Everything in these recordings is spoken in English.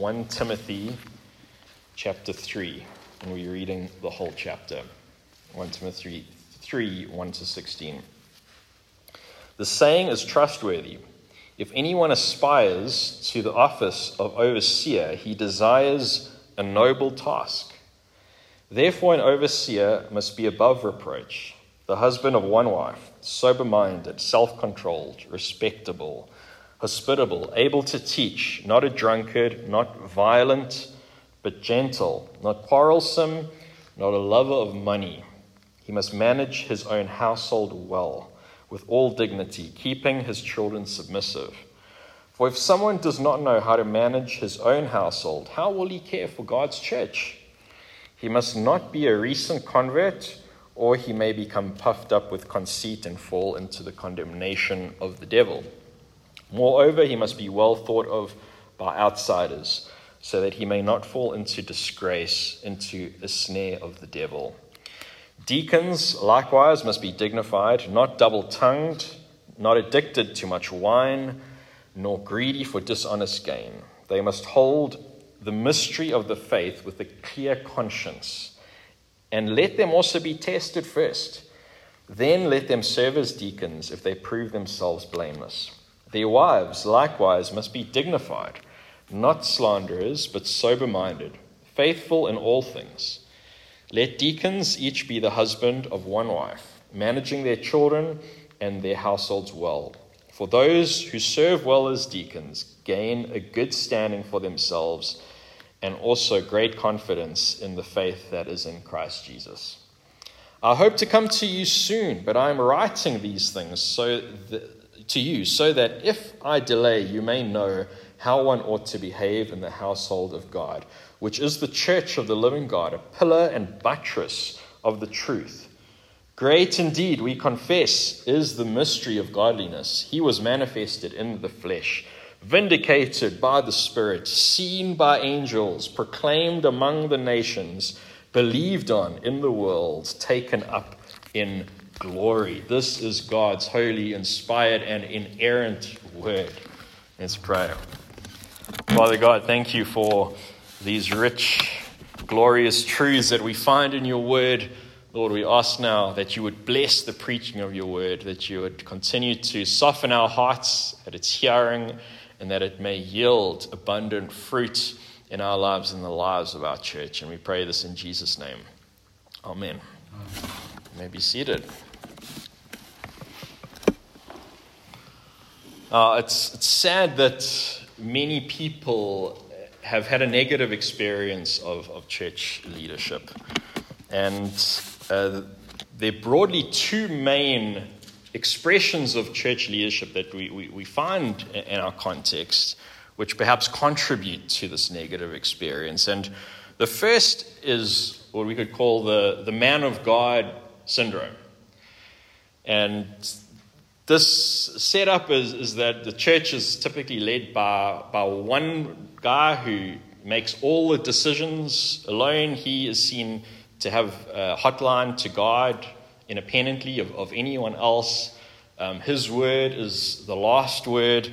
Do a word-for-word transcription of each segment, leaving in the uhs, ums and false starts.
First Timothy chapter three, and we're reading the whole chapter. First Timothy three, one to sixteen. The saying is trustworthy. If anyone aspires to the office of overseer, he desires a noble task. Therefore, an overseer must be above reproach, the husband of one wife, sober-minded, self-controlled, respectable, hospitable, able to teach, not a drunkard, not violent, but gentle, not quarrelsome, not a lover of money. He must manage his own household well, with all dignity, keeping his children submissive. For if someone does not know how to manage his own household, how will he care for God's church? He must not be a recent convert, or he may become puffed up with conceit and fall into the condemnation of the devil. Moreover, he must be well thought of by outsiders, so that he may not fall into disgrace, into a snare of the devil. Deacons, likewise, must be dignified, not double-tongued, not addicted to much wine, nor greedy for dishonest gain. They must hold the mystery of the faith with a clear conscience, and let them also be tested first. Then let them serve as deacons if they prove themselves blameless. Their wives, likewise, must be dignified, not slanderers, but sober-minded, faithful in all things. Let deacons each be the husband of one wife, managing their children and their households well. For those who serve well as deacons gain a good standing for themselves and also great confidence in the faith that is in Christ Jesus. I hope to come to you soon, but I am writing these things so that, to you so that if I delay, you may know how one ought to behave in the household of God, which is the church of the living God, a pillar and buttress of the truth. Great indeed, we confess, is the mystery of godliness. He was manifested in the flesh, vindicated by the Spirit, seen by angels, proclaimed among the nations, believed on in the world, taken up in glory. This is God's holy, inspired, and inerrant word. Let's pray. Father God, thank you for these rich, glorious truths that we find in your word. Lord, we ask now that you would bless the preaching of your word, that you would continue to soften our hearts at its hearing, and that it may yield abundant fruit in our lives and the lives of our church. And we pray this in Jesus' name. Amen. Amen. You may be seated. Uh, it's, it's sad that many people have had a negative experience of, of church leadership. And uh, there are broadly two main expressions of church leadership that we, we, we find in our context, which perhaps contribute to this negative experience. And the first is what we could call the, the man of God syndrome. And this setup is, is that the church is typically led by, by one guy who makes all the decisions alone. He is seen to have a hotline to God independently of, of anyone else. Um, his word is the last word,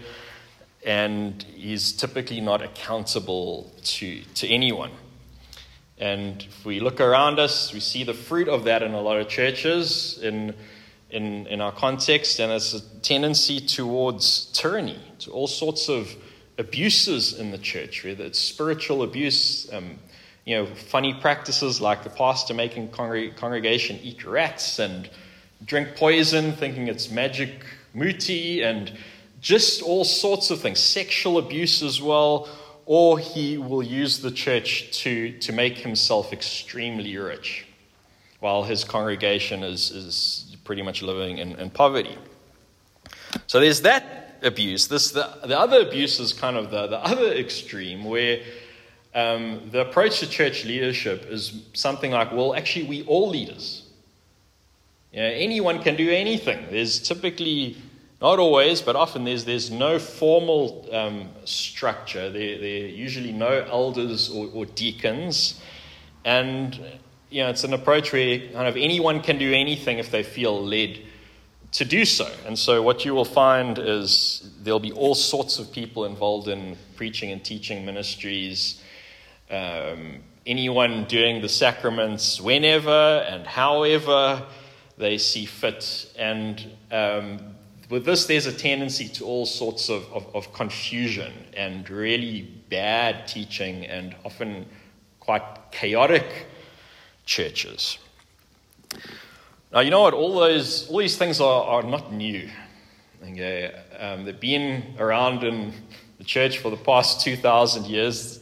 and he's typically not accountable to, to anyone. And if we look around us, we see the fruit of that in a lot of churches in in, in our context, and it's a tendency towards tyranny, to all sorts of abuses in the church, whether it's spiritual abuse, um, you know, funny practices like the pastor making congreg- congregation eat rats and drink poison, thinking it's magic muti, and just all sorts of things, sexual abuse as well, or he will use the church to, to make himself extremely rich, while his congregation is, is pretty much living in, in poverty. So there's that abuse. This the, the other abuse is kind of the, the other extreme, where Um, the approach to church leadership is something like, well, actually, we all leaders. You know, anyone can do anything. There's typically, not always, but often there's there's no formal um, structure. There, there are usually no elders or, or deacons. And, you know, it's an approach where kind of anyone can do anything if they feel led to do so. And so what you will find is there'll be all sorts of people involved in preaching and teaching ministries, um, anyone doing the sacraments whenever and however they see fit. And um, with this, there's a tendency to all sorts of, of, of confusion and really bad teaching and often quite chaotic churches. Now, you know what? All those, all these things are, are not new. Okay? Um, they've been around in the church for the past two thousand years.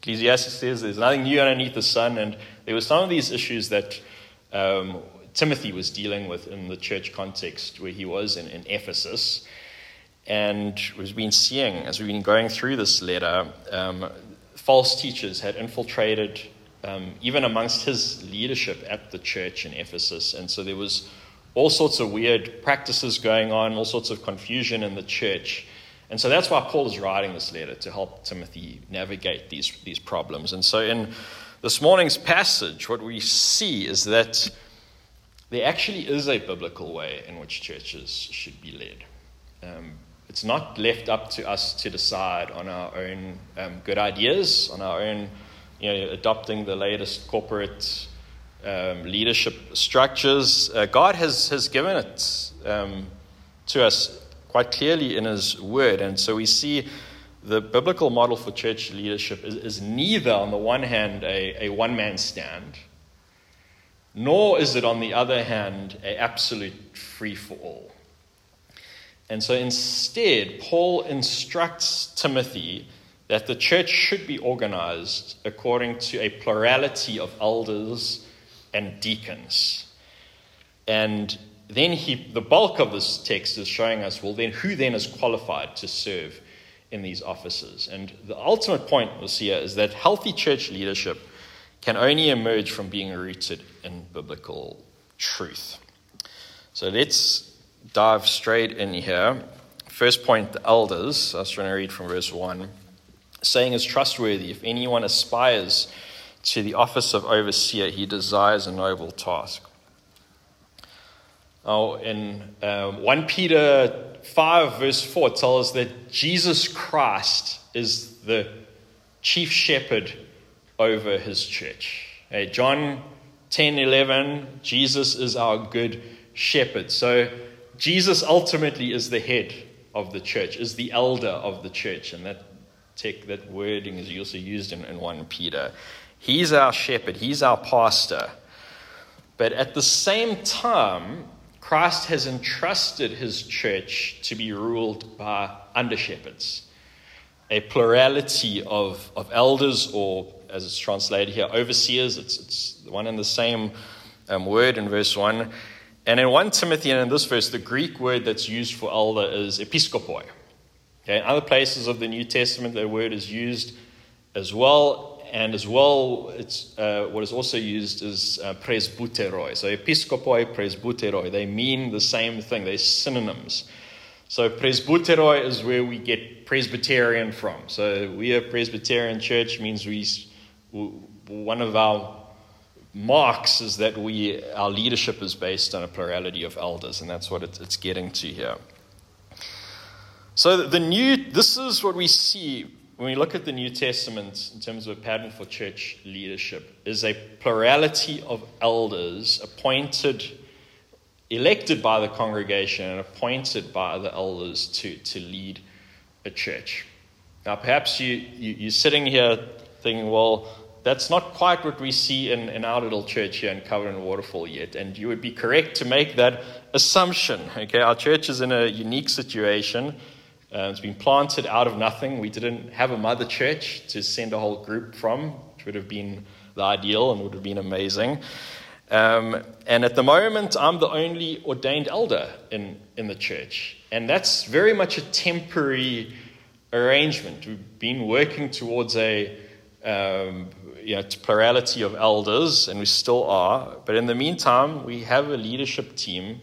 Ecclesiastes says there's nothing new underneath the sun, and there were some of these issues that um, Timothy was dealing with in the church context where he was in, in Ephesus, and we've been seeing, as we've been going through this letter, um, false teachers had infiltrated Um, even amongst his leadership at the church in Ephesus. And so there was all sorts of weird practices going on, all sorts of confusion in the church. And so that's why Paul is writing this letter, to help Timothy navigate these, these problems. And so in this morning's passage, what we see is that there actually is a biblical way in which churches should be led. Um, it's not left up to us to decide on our own um, good ideas, on our own You know, adopting the latest corporate um, leadership structures. Uh, God has, has given it um, to us quite clearly in his word. And so we see the biblical model for church leadership is, is neither, on the one hand, a, a one-man stand, nor is it, on the other hand, an absolute free-for-all. And so instead, Paul instructs Timothy that the church should be organized according to a plurality of elders and deacons. And then he, the bulk of this text is showing us, well, then who then is qualified to serve in these offices? And the ultimate point we'll see here is that healthy church leadership can only emerge from being rooted in biblical truth. So let's dive straight in here. First point, the elders. I was trying to read from verse one. Saying is trustworthy. If anyone aspires to the office of overseer, he desires a noble task. Oh, in um, First Peter five, verse four, tells us that Jesus Christ is the chief shepherd over his church. Hey, John ten eleven, Jesus is our good shepherd. So Jesus ultimately is the head of the church, is the elder of the church, and that Tech, that wording is also used in, in First Peter. He's our shepherd. He's our pastor. But at the same time, Christ has entrusted his church to be ruled by under-shepherds, a plurality of, of elders, or as it's translated here, overseers. It's, it's one and the same um, word in verse one. And in First Timothy and in this verse, the Greek word that's used for elder is episkopoi. Okay, in other places of the New Testament, that word is used as well, and as well, it's uh, what is also used is uh, presbyteroi. So episkopoi, presbyteroi, they mean the same thing. They're synonyms. So presbyteroi is where we get Presbyterian from. So we are Presbyterian church means we, one of our marks is that we our leadership is based on a plurality of elders, and that's what it's getting to here. So the new, this is what we see when we look at the New Testament in terms of a pattern for church leadership, is a plurality of elders appointed, elected by the congregation and appointed by the elders to, to lead a church. Now, perhaps you, you, you're sitting here thinking, well, that's not quite what we see in, in our little church here in Coventry Waterfall yet. And you would be correct to make that assumption. Okay, our church is in a unique situation. Uh, it's been planted out of nothing. We didn't have a mother church to send a whole group from, which would have been the ideal and would have been amazing. Um, and at the moment, I'm the only ordained elder in, in the church. And that's very much a temporary arrangement. We've been working towards a um, you know, plurality of elders, and we still are. But in the meantime, we have a leadership team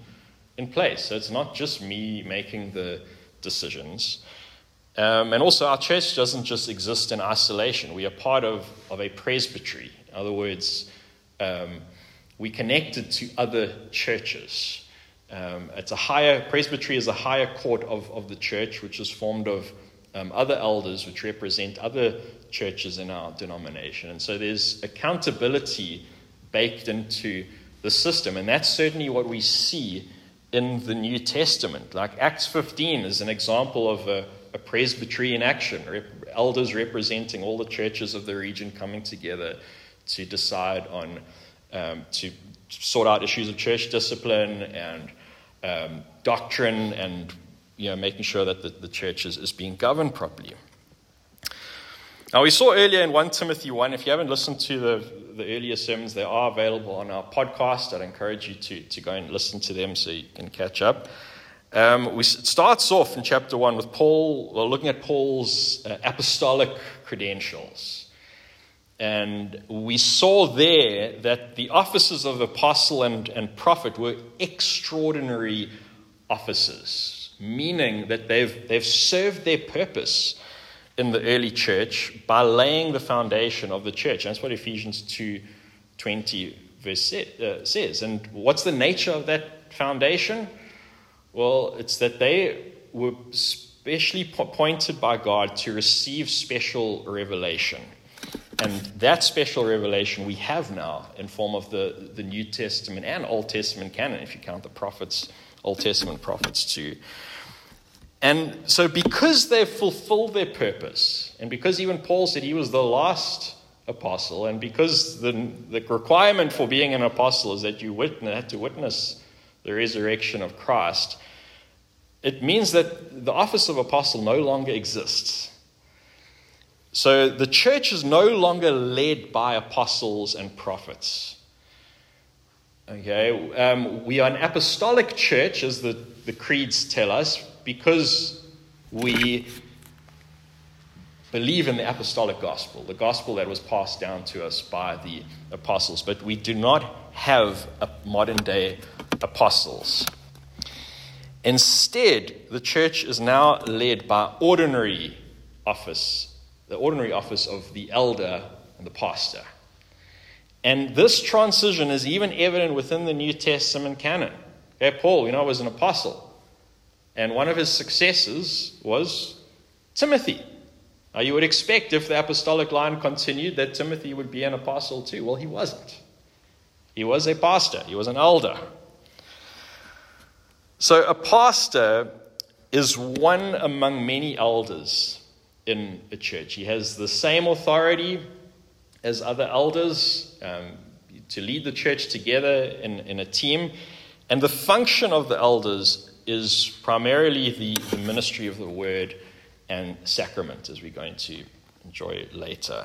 in place. So it's not just me making the decisions. Um, and also, our church doesn't just exist in isolation. We are part of, of a presbytery. In other words, um, we're connected to other churches. Um, it's a higher, presbytery is a higher court of, of the church, which is formed of um, other elders, which represent other churches in our denomination. And so there's accountability baked into the system. And that's certainly what we see in the New Testament. Like Acts fifteen is an example of a, a presbytery in action, rep- elders representing all the churches of the region coming together to decide on, um, to sort out issues of church discipline and um, doctrine and, you know, making sure that the, the church is, is being governed properly. Now, we saw earlier in First Timothy one, if you haven't listened to the, the earlier sermons, they are available on our podcast. I'd encourage you to, to go and listen to them so you can catch up. Um, we, it starts off in chapter one with Paul, well, looking at Paul's uh, apostolic credentials. And we saw there that the offices of apostle and, and prophet were extraordinary offices, meaning that they've they've served their purpose in the early church by laying the foundation of the church. And that's what Ephesians two twenty verse uh, says. And what's the nature of that foundation? Well, it's that they were specially appointed by God to receive special revelation. And that special revelation we have now in form of the, the New Testament and Old Testament canon, if you count the prophets, Old Testament prophets too. And so because they've fulfilled their purpose, and because even Paul said he was the last apostle, and because the, the requirement for being an apostle is that you witness, had to witness the resurrection of Christ, it means that the office of apostle no longer exists. So the church is no longer led by apostles and prophets. Okay, um, we are an apostolic church, as the, the creeds tell us, because we believe in the apostolic gospel, the gospel that was passed down to us by the apostles. But we do not have a modern-day apostles. Instead, the church is now led by ordinary office, the ordinary office of the elder and the pastor. And this transition is even evident within the New Testament canon. Okay, Paul, you know, was an apostle. And one of his successors was Timothy. Now, you would expect if the apostolic line continued that Timothy would be an apostle too. Well, he wasn't. He was a pastor. He was an elder. So a pastor is one among many elders in a church. He has the same authority as other elders um, to lead the church together in, in a team. And the function of the elders is primarily the, the ministry of the word and sacrament, as we're going to enjoy later.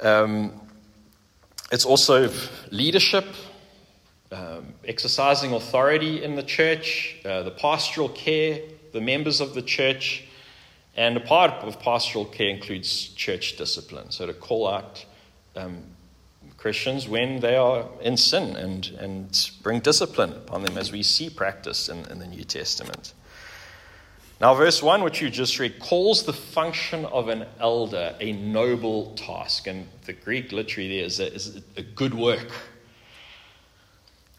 Um, it's also leadership, um, exercising authority in the church, uh, the pastoral care, the members of the church, and a part of pastoral care includes church discipline. So to call out um Christians when they are in sin and, and bring discipline upon them, as we see practiced in, in the New Testament. Now, verse one, which you just read, calls the function of an elder a noble task. And the Greek literally there is a, is a good work.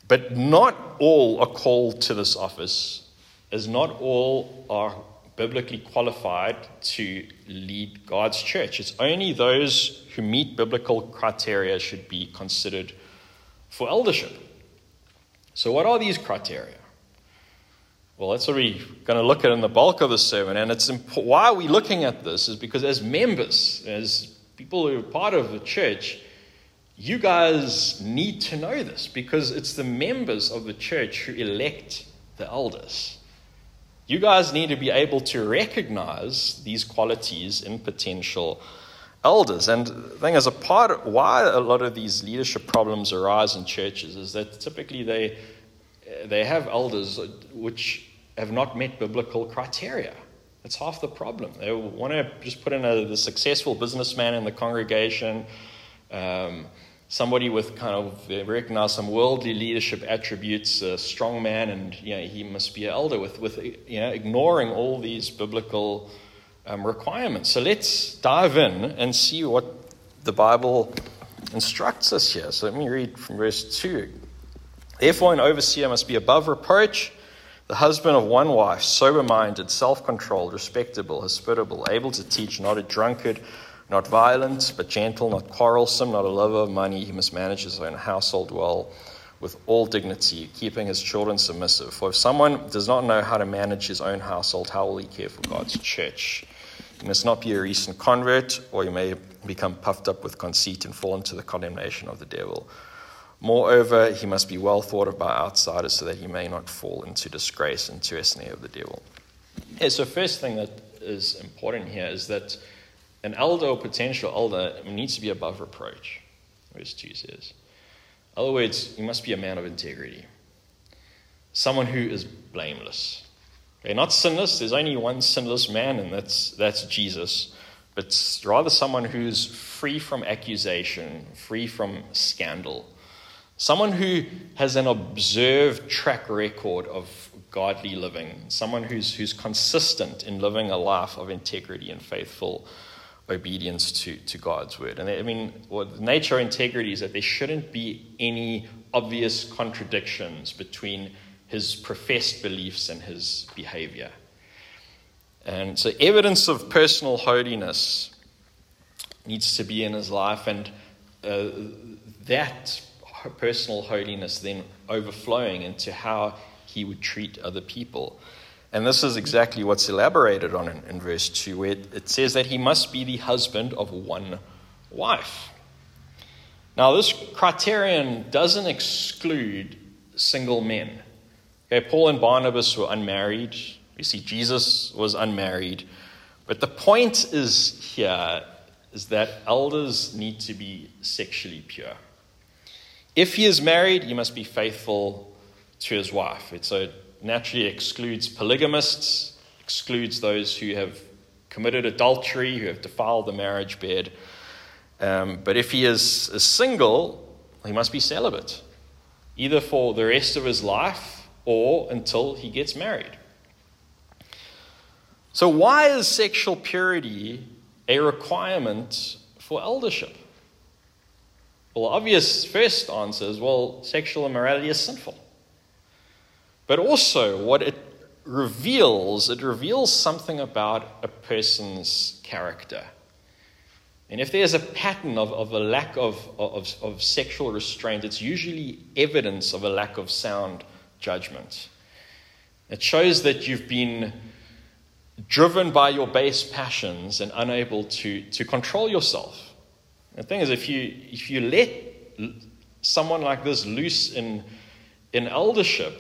But not all are called to this office, as not all are biblically qualified to lead God's church. It's only those who meet biblical criteria should be considered for eldership. So what are these criteria? Well, that's what we're going to look at in the bulk of the sermon. And it's imp- why we're looking at this is because as members, as people who are part of the church, you guys need to know this, because it's the members of the church who elect the elders. You guys need to be able to recognize these qualities in potential elders. And the thing is, a part of why a lot of these leadership problems arise in churches is that typically they they have elders which have not met biblical criteria. That's half the problem. They want to just put in a, the successful businessman in the congregation, um, somebody with kind of, they recognize some worldly leadership attributes, a strong man, and you know, he must be an elder, with, with you know, ignoring all these biblical um, requirements. So let's dive in and see what the Bible instructs us here. So let me read from verse two Therefore, an overseer must be above reproach, the husband of one wife, sober-minded, self-controlled, respectable, hospitable, able to teach, not a drunkard, not violent, but gentle, not quarrelsome, not a lover of money. He must manage his own household well with all dignity, keeping his children submissive. For if someone does not know how to manage his own household, how will he care for God's church? He must not be a recent convert, or he may become puffed up with conceit and fall into the condemnation of the devil. Moreover, he must be well thought of by outsiders so that he may not fall into disgrace and to a snare of the devil. Yeah, so first thing that is important here is that an elder or potential elder needs to be above reproach, verse two says. In other words, you must be a man of integrity, someone who is blameless. Okay, not sinless. There's only one sinless man, and that's that's Jesus. But rather someone who's free from accusation, free from scandal, someone who has an observed track record of godly living, someone who's who's consistent in living a life of integrity and faithful obedience to, to God's word. And I mean, what the nature of integrity is that there shouldn't be any obvious contradictions between his professed beliefs and his behavior. And so evidence of personal holiness needs to be in his life, and uh, that personal holiness then overflowing into how he would treat other people. And this is exactly what's elaborated on in, in verse two, where it says that he must be the husband of one wife. Now, this criterion doesn't exclude single men. Okay, Paul and Barnabas were unmarried. You see, Jesus was unmarried. But the point is here is that elders need to be sexually pure. If he is married, he must be faithful to his wife. It's a naturally excludes polygamists, excludes those who have committed adultery, who have defiled the marriage bed. Um, but if he is, is single, he must be celibate, either for the rest of his life or until he gets married. So why is sexual purity a requirement for eldership? Well, the obvious first answer is, well, sexual immorality is sinful. But also what it reveals, it reveals something about a person's character. And if there's a pattern of, of a lack of, of, of sexual restraint, it's usually evidence of a lack of sound judgment. It shows that you've been driven by your base passions and unable to, to control yourself. The thing is, if you, if you let someone like this loose in, in eldership,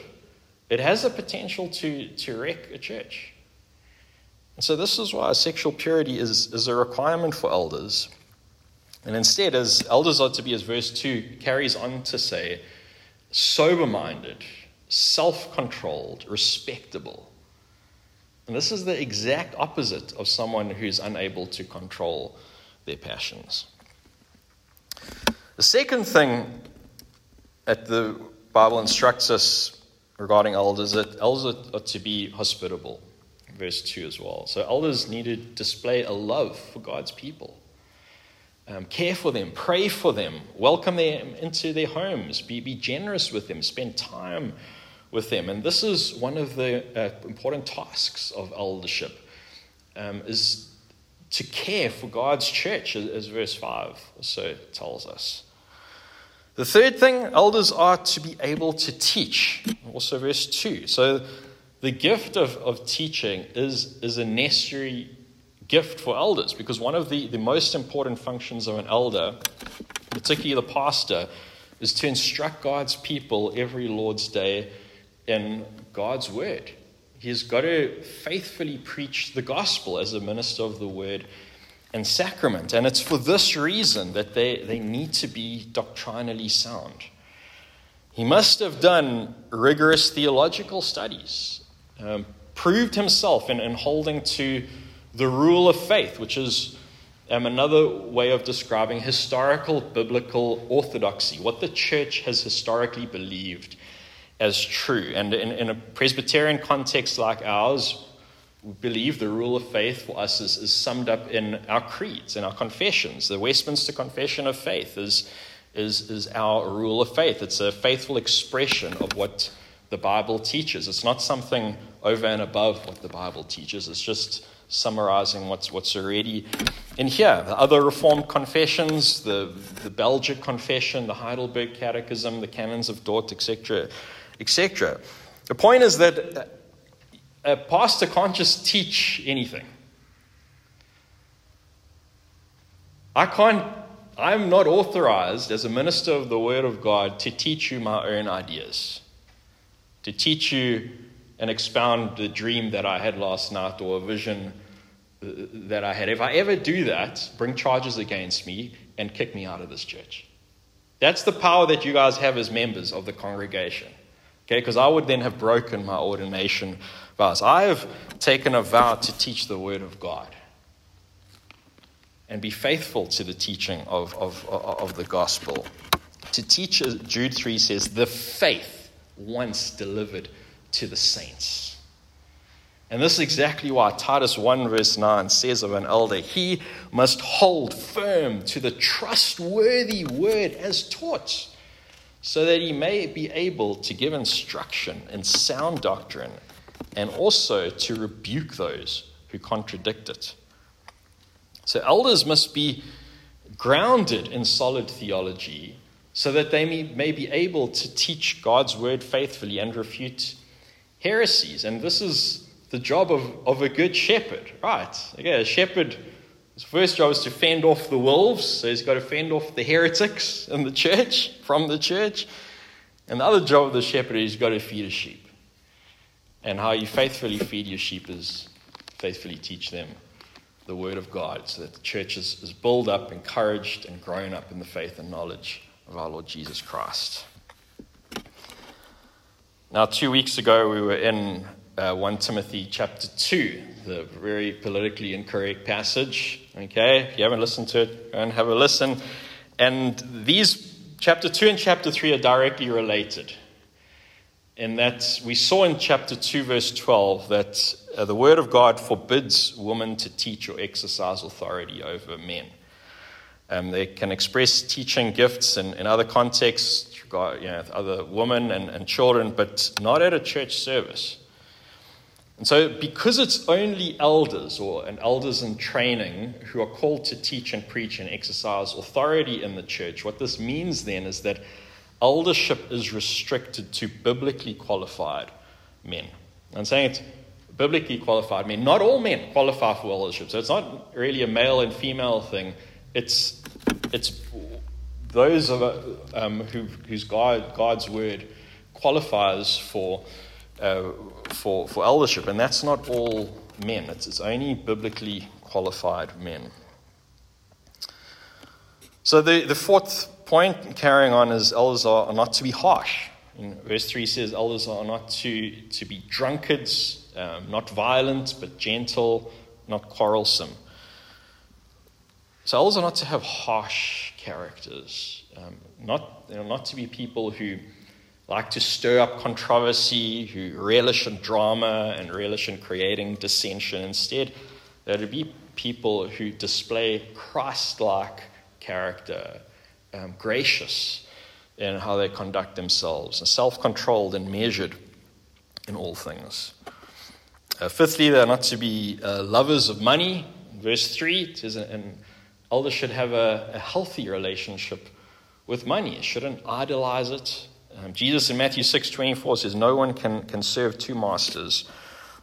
it has the potential to, to wreck a church. And so this is why sexual purity is, is a requirement for elders. And instead, as elders are to be, as verse two carries on to say, sober-minded, self-controlled, respectable. And this is the exact opposite of someone who's unable to control their passions. The second thing that the Bible instructs us regarding elders, that elders are to be hospitable, verse two as well. So elders need to display a love for God's people. Um, care for them, pray for them, welcome them into their homes, be, be generous with them, spend time with them. And this is one of the uh, important tasks of eldership, um, is to care for God's church, as, as verse five also tells us. The third thing, elders are to be able to teach, also verse two. So the gift of, of teaching is, is a necessary gift for elders, because one of the, the most important functions of an elder, particularly the pastor, is to instruct God's people every Lord's Day in God's word. He's got to faithfully preach the gospel as a minister of the word and sacrament. And it's for this reason that they, they need to be doctrinally sound. He must have done rigorous theological studies, um, proved himself in, in holding to the rule of faith, which is um, another way of describing historical biblical orthodoxy, what the church has historically believed as true. And in, in a Presbyterian context like ours, we believe the rule of faith for us is, is summed up in our creeds, in our confessions. The Westminster Confession of Faith is is, is our rule of faith. It's a faithful expression of what the Bible teaches. It's not something over and above what the Bible teaches. It's just summarizing what's what's already in here. The other Reformed confessions, the, the Belgic Confession, the Heidelberg Catechism, the Canons of Dort, et cetera, et cetera. The point is that a pastor can't just teach anything. I can't, I'm not authorized as a minister of the Word of God to teach you my own ideas, to teach you and expound the dream that I had last night or a vision that I had. If I ever do that, bring charges against me and kick me out of this church. That's the power that you guys have as members of the congregation. Okay, because I would then have broken my ordination vows. I have taken a vow to teach the Word of God and be faithful to the teaching of, of, of the gospel. To teach, Jude three says, the faith once delivered to the saints. And this is exactly why Titus one verse nine says of an elder, he must hold firm to the trustworthy word as taught, so that he may be able to give instruction in sound doctrine and also to rebuke those who contradict it. So elders must be grounded in solid theology so that they may, may be able to teach God's word faithfully and refute heresies. And this is the job of, of a good shepherd, right? Okay, a shepherd, his first job is to fend off the wolves. So he's got to fend off the heretics in the church, from the church. And the other job of the shepherd is he's got to feed his sheep. And how you faithfully feed your sheep is faithfully teach them the word of God, so that the church is, is built up, encouraged, and grown up in the faith and knowledge of our Lord Jesus Christ. Now, two weeks ago, we were in uh, First Timothy chapter two, the very politically incorrect passage. Okay, if you haven't listened to it, go and have a listen. And these, chapter two and chapter three, are directly related, in that we saw in chapter two, verse twelve, that uh, the word of God forbids women to teach or exercise authority over men. Um, they can express teaching gifts in, in other contexts, God, you know, other women and, and children, but not at a church service. And so because it's only elders or and elders in training who are called to teach and preach and exercise authority in the church, what this means then is that eldership is restricted to biblically qualified men. I'm saying it's biblically qualified men. Not all men qualify for eldership. So it's not really a male and female thing. It's it's those of um, who, whose God, God's word qualifies for uh, for for eldership, and that's not all men. It's, it's only biblically qualified men. So the, the fourth point, carrying on, is elders are not to be harsh. And verse three says elders are not to to be drunkards, um, not violent, but gentle, not quarrelsome. So elders are not to have harsh characters, um, not you know, not to be people who like to stir up controversy, who relish in drama and relish in creating dissension. Instead, they're to be people who display Christ-like character, um, gracious in how they conduct themselves, and self-controlled and measured in all things. Uh, fifthly, they're not to be uh, lovers of money. In verse three, it says, and elders should have a, a healthy relationship with money. It shouldn't idolize it. Um, Jesus in Matthew six twenty-four says, no one can, can serve two masters,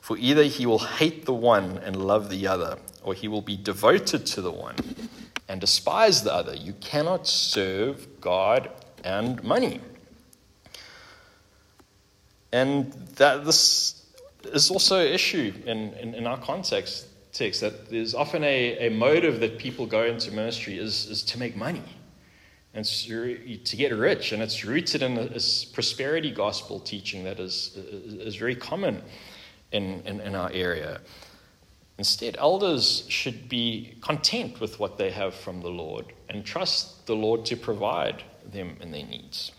for either he will hate the one and love the other, or he will be devoted to the one and despise the other. You cannot serve God and money. And that this is also an issue in, in, in our context. Text, that there's often a, a motive that people go into ministry is, is to make money and to get rich, and it's rooted in this prosperity gospel teaching that is is very common in, in, in our area. Instead, elders should be content with what they have from the Lord and trust the Lord to provide them and their needs.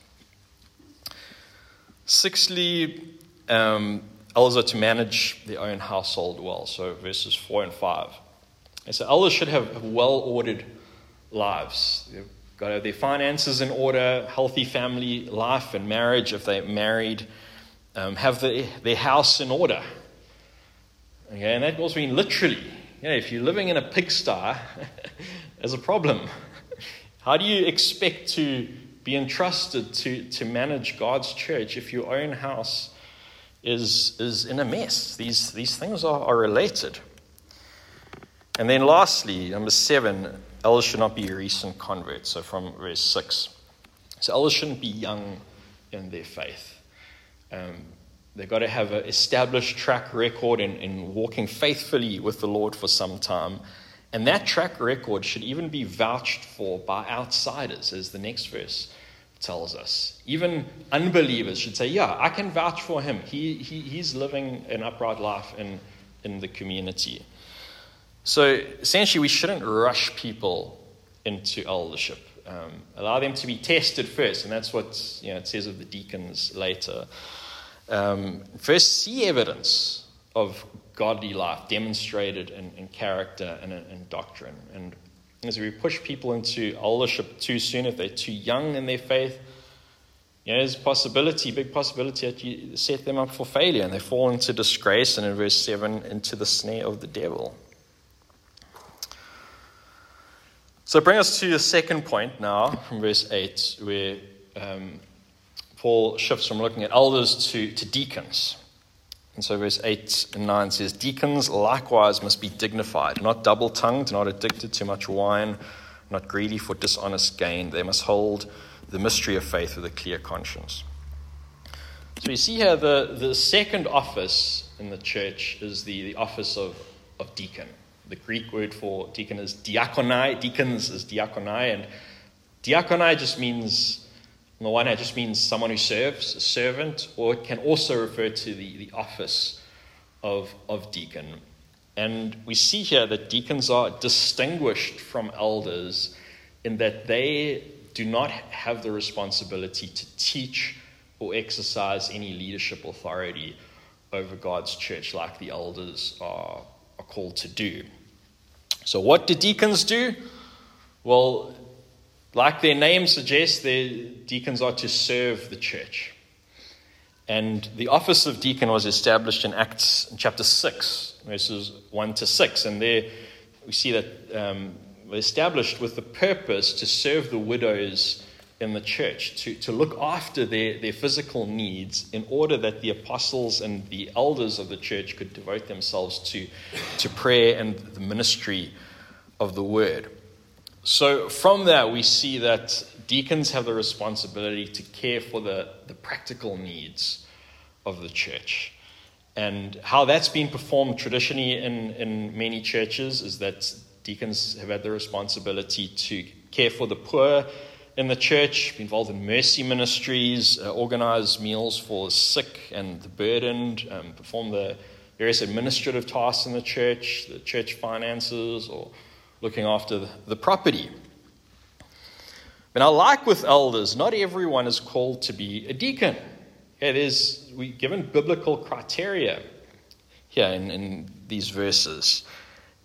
Sixthly, um, elders are to manage their own household well. So verses four and five. And so elders should have well-ordered lives. They're got to have their finances in order, healthy family life and marriage if they're married, um, have the, their house in order. Okay, and that also means literally, you know, if you're living in a pigsty, there's a problem. How do you expect to be entrusted to, to manage God's church if your own house is is in a mess? These these things are, are related. And then lastly, number seven, elders should not be recent converts. So from verse six. So elders shouldn't be young in their faith. Um, they've got to have an established track record in, in walking faithfully with the Lord for some time. And that track record should even be vouched for by outsiders, as the next verse tells us. Even unbelievers should say, yeah, I can vouch for him. He, he He's living an upright life in, in the community. So essentially, we shouldn't rush people into eldership. Um, allow them to be tested first, and that's what you know, it says of the deacons later. Um, first, see evidence of godly life demonstrated in, in character and in, in doctrine. And as we push people into eldership too soon, if they're too young in their faith, you know, there's a possibility, big possibility that you set them up for failure and they fall into disgrace, and in verse seven, into the snare of the devil. So bring us to the second point now from verse eight, where um, Paul shifts from looking at elders to, to deacons. And so verse eight and nine says, deacons likewise must be dignified, not double-tongued, not addicted to much wine, not greedy for dishonest gain. They must hold the mystery of faith with a clear conscience. So you see here the, the second office in the church is the, the office of, of deacon. The Greek word for deacon is diakonai. Deacons is diakonai. And diakonai just means... on the one hand, it just means someone who serves, a servant, or it can also refer to the, the office of, of deacon. And we see here that deacons are distinguished from elders in that they do not have the responsibility to teach or exercise any leadership authority over God's church like the elders are, are called to do. So what do deacons do? Well, like their name suggests, the deacons are to serve the church. And the office of deacon was established in Acts chapter six, verses one to six. And there we see that um, they're established with the purpose to serve the widows in the church, to, to look after their, their physical needs in order that the apostles and the elders of the church could devote themselves to, to prayer and the ministry of the word. So from that, we see that deacons have the responsibility to care for the, the practical needs of the church. And how that's been performed traditionally in, in many churches is that deacons have had the responsibility to care for the poor in the church, be involved in mercy ministries, uh, organize meals for the sick and the burdened, um, perform the various administrative tasks in the church, the church finances, or looking after the property. But now, like with elders, not everyone is called to be a deacon. Yeah, there's we given biblical criteria here in, in these verses.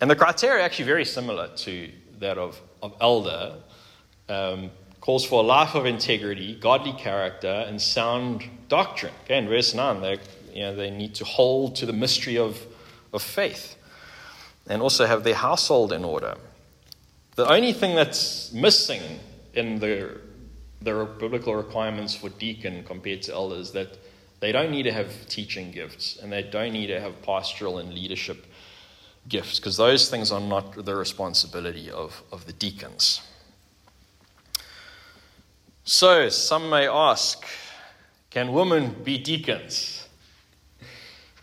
And the criteria are actually very similar to that of, of elder. Um, calls for a life of integrity, godly character, and sound doctrine. Okay, in verse nine, they you know they need to hold to the mystery of, of faith, and also have their household in order. The only thing that's missing in the, the biblical requirements for deacon compared to elders is that they don't need to have teaching gifts, and they don't need to have pastoral and leadership gifts, because those things are not the responsibility of, of the deacons. So, some may ask, can women be deacons?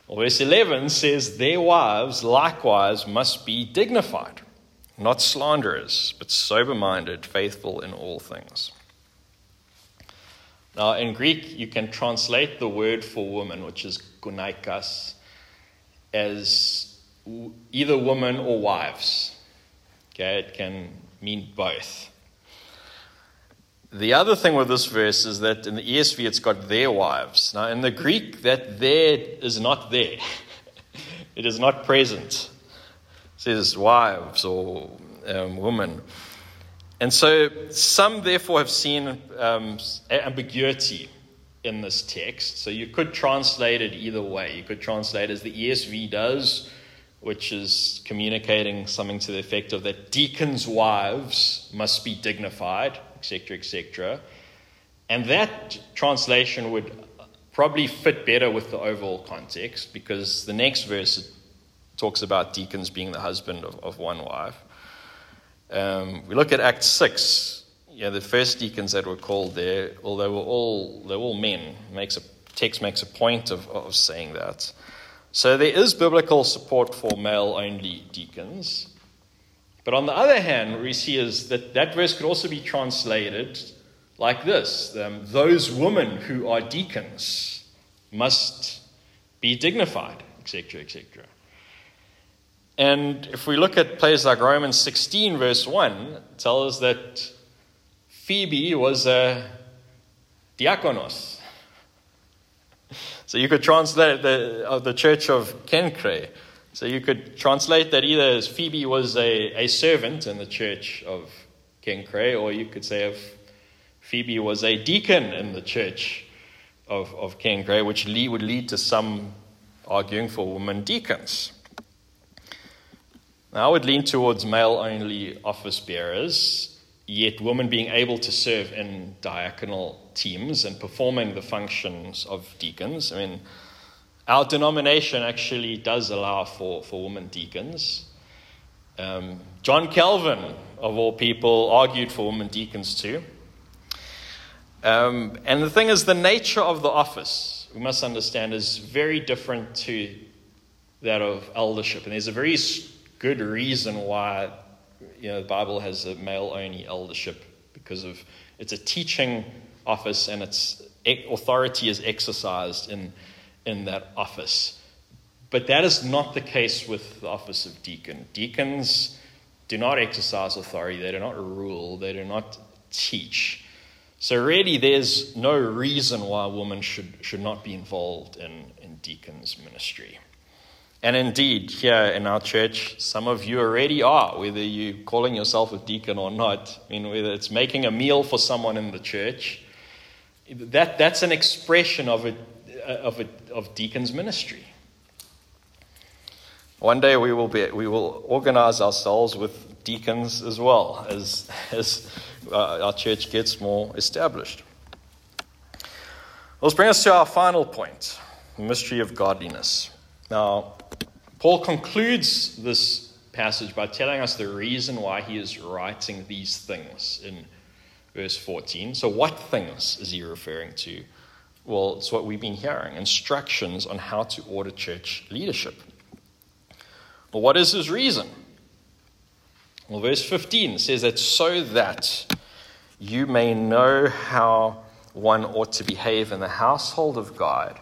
Verse eleven says, their wives likewise must be dignified, not slanderers, but sober-minded, faithful in all things. Now, in Greek, you can translate the word for woman, which is gunaikas, as either woman or wives. Okay, it can mean both. The other thing with this verse is that in the E S V, it's got their wives. Now, in the Greek, that there is not there. It is not present. It says wives or um, women. And so some therefore have seen um, ambiguity in this text. So you could translate it either way. You could translate as the E S V does, which is communicating something to the effect of that deacons' wives must be dignified, et cetera, et cetera. And that translation would probably fit better with the overall context, because the next verse talks about deacons being the husband of, of one wife. Um, we look at Acts six. You know, the first deacons that were called there, although were all they were all men, makes a text makes a point of, of saying that. So there is biblical support for male-only deacons. But on the other hand, what we see is that that verse could also be translated like this. Um, those women who are deacons must be dignified, et cetera, et cetera. And if we look at places like Romans sixteen, verse one, it tells us that Phoebe was a diakonos. So you could translate the of the church of Kenchreae. So you could translate that either as Phoebe was a, a servant in the church of Kenchreae, or you could say if Phoebe was a deacon in the church of, of Kenchreae, which lead, would lead to some arguing for women deacons. Now I would lean towards male-only office bearers, yet women being able to serve in diaconal teams and performing the functions of deacons. I mean, our denomination actually does allow for, for women deacons. Um, John Calvin, of all people, argued for women deacons too. Um, and the thing is, the nature of the office, we must understand, is very different to that of eldership. And there's a very good reason why, you know, the Bible has a male-only eldership, because of it's a teaching office and its authority is exercised in in that office. But that is not the case with the office of deacon. Deacons do not exercise authority. They do not rule. They do not teach. So really, there's no reason why women should should not be involved in, in deacons' ministry. And indeed, here in our church, some of you already are, whether you're calling yourself a deacon or not. I mean, whether it's making a meal for someone in the church, that that's an expression of a of a of deacons' ministry. One day we will be we will organize ourselves with deacons as well as as uh, our church gets more established. Let's bring us to our final point: the mystery of godliness. Now, Paul concludes this passage by telling us the reason why he is writing these things in verse fourteen. So what things is he referring to? Well, it's what we've been hearing, instructions on how to order church leadership. Well, what is his reason? Well, verse fifteen says that so that you may know how one ought to behave in the household of God,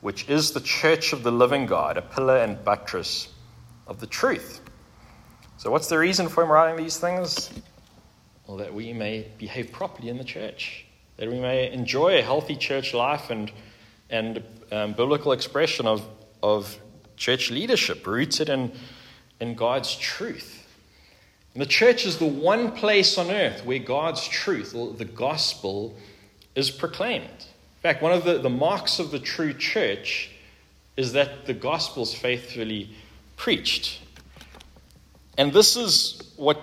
which is the church of the living God, a pillar and buttress of the truth. So what's the reason for him writing these things? Well, that we may behave properly in the church, that we may enjoy a healthy church life and and um, biblical expression of, of church leadership rooted in, in God's truth. And the church is the one place on earth where God's truth, or the gospel, is proclaimed. In fact, one of the, the marks of the true church is that the gospel is faithfully preached. And this is what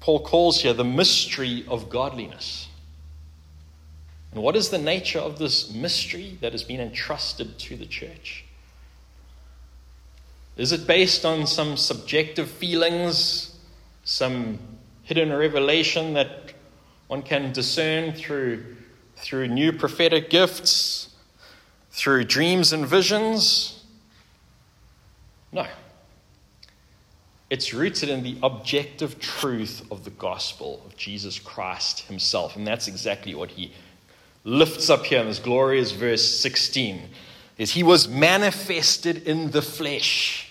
Paul calls here the mystery of godliness. And what is the nature of this mystery that has been entrusted to the church? Is it based on some subjective feelings, some hidden revelation that one can discern through through new prophetic gifts, through dreams and visions? No. It's rooted in the objective truth of the gospel of Jesus Christ himself. And that's exactly what he lifts up here in this glorious verse sixteen. Is he was manifested in the flesh.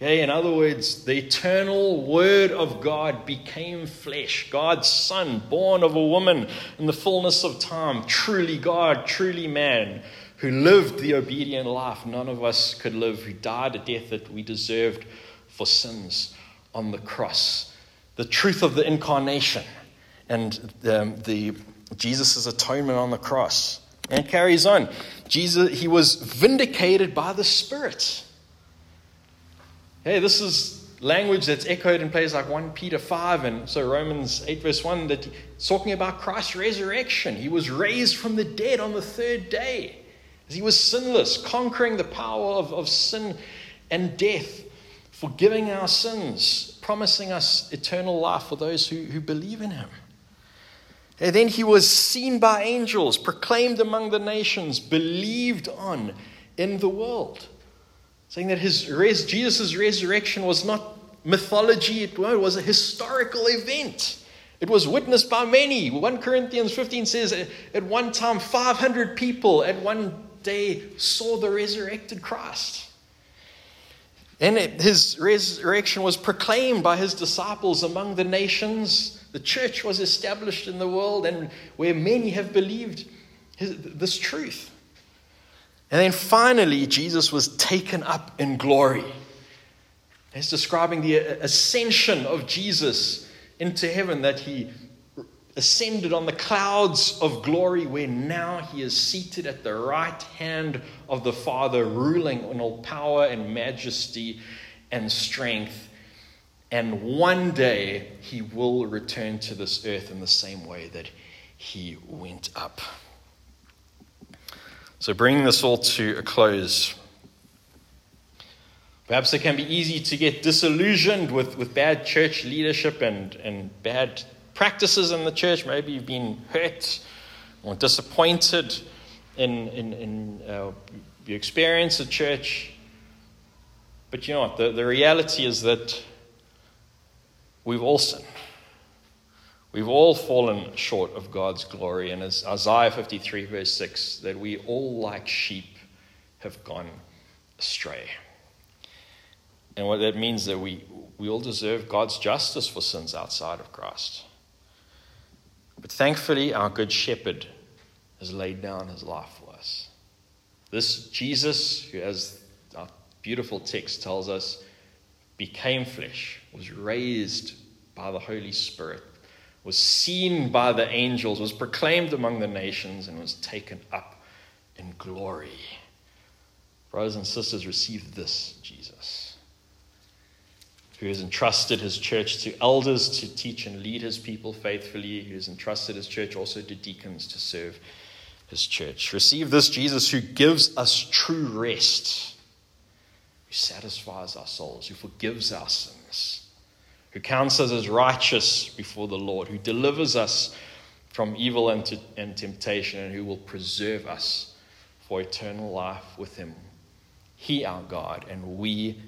Okay, in other words, the eternal Word of God became flesh. God's Son, born of a woman in the fullness of time, truly God, truly man, who lived the obedient life none of us could live, who died a death that we deserved for sins on the cross. the truth of the incarnation and um, the Jesus' atonement on the cross. And it carries on. Jesus, he was vindicated by the Spirit. Hey, this is language that's echoed in places like First Peter five and so Romans eight verse one, that it's talking about Christ's resurrection. He was raised from the dead on the third day. He was sinless, conquering the power of, of sin and death, forgiving our sins, promising us eternal life for those who, who believe in him. And then he was seen by angels, proclaimed among the nations, believed on in the world. Saying that his res- Jesus' resurrection was not mythology, it was a historical event. It was witnessed by many. First Corinthians fifteen says, at one time, five hundred people at one day saw the resurrected Christ. And it, his resurrection was proclaimed by his disciples among the nations. The church was established in the world, and where many have believed his, this truth. And then finally, Jesus was taken up in glory. It's describing the ascension of Jesus into heaven, that he ascended on the clouds of glory, where now he is seated at the right hand of the Father, ruling in all power and majesty and strength. And one day he will return to this earth in the same way that he went up. So bringing this all to a close, perhaps it can be easy to get disillusioned with, with bad church leadership and, and bad practices in the church. Maybe you've been hurt or disappointed in, in, in uh, your experience at church. But you know what? The, the reality is that we've all sinned. We've all fallen short of God's glory. And as Isaiah fifty-three verse six, that we all like sheep have gone astray. And what that means is that we, we all deserve God's justice for sins outside of Christ. But thankfully, our good shepherd has laid down his life for us. This Jesus, who as our beautiful text tells us, became flesh, was raised by the Holy Spirit, was seen by the angels, was proclaimed among the nations, and was taken up in glory. Brothers and sisters, receive this Jesus, who has entrusted his church to elders to teach and lead his people faithfully, who has entrusted his church also to deacons to serve his church. Receive this Jesus, who gives us true rest, who satisfies our souls, who forgives our sins, who counts us as righteous before the Lord, who delivers us from evil and, t- and temptation, and who will preserve us for eternal life with him. He our God, and we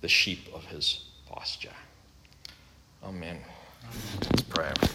the sheep of his pasture. Amen. Let's pray.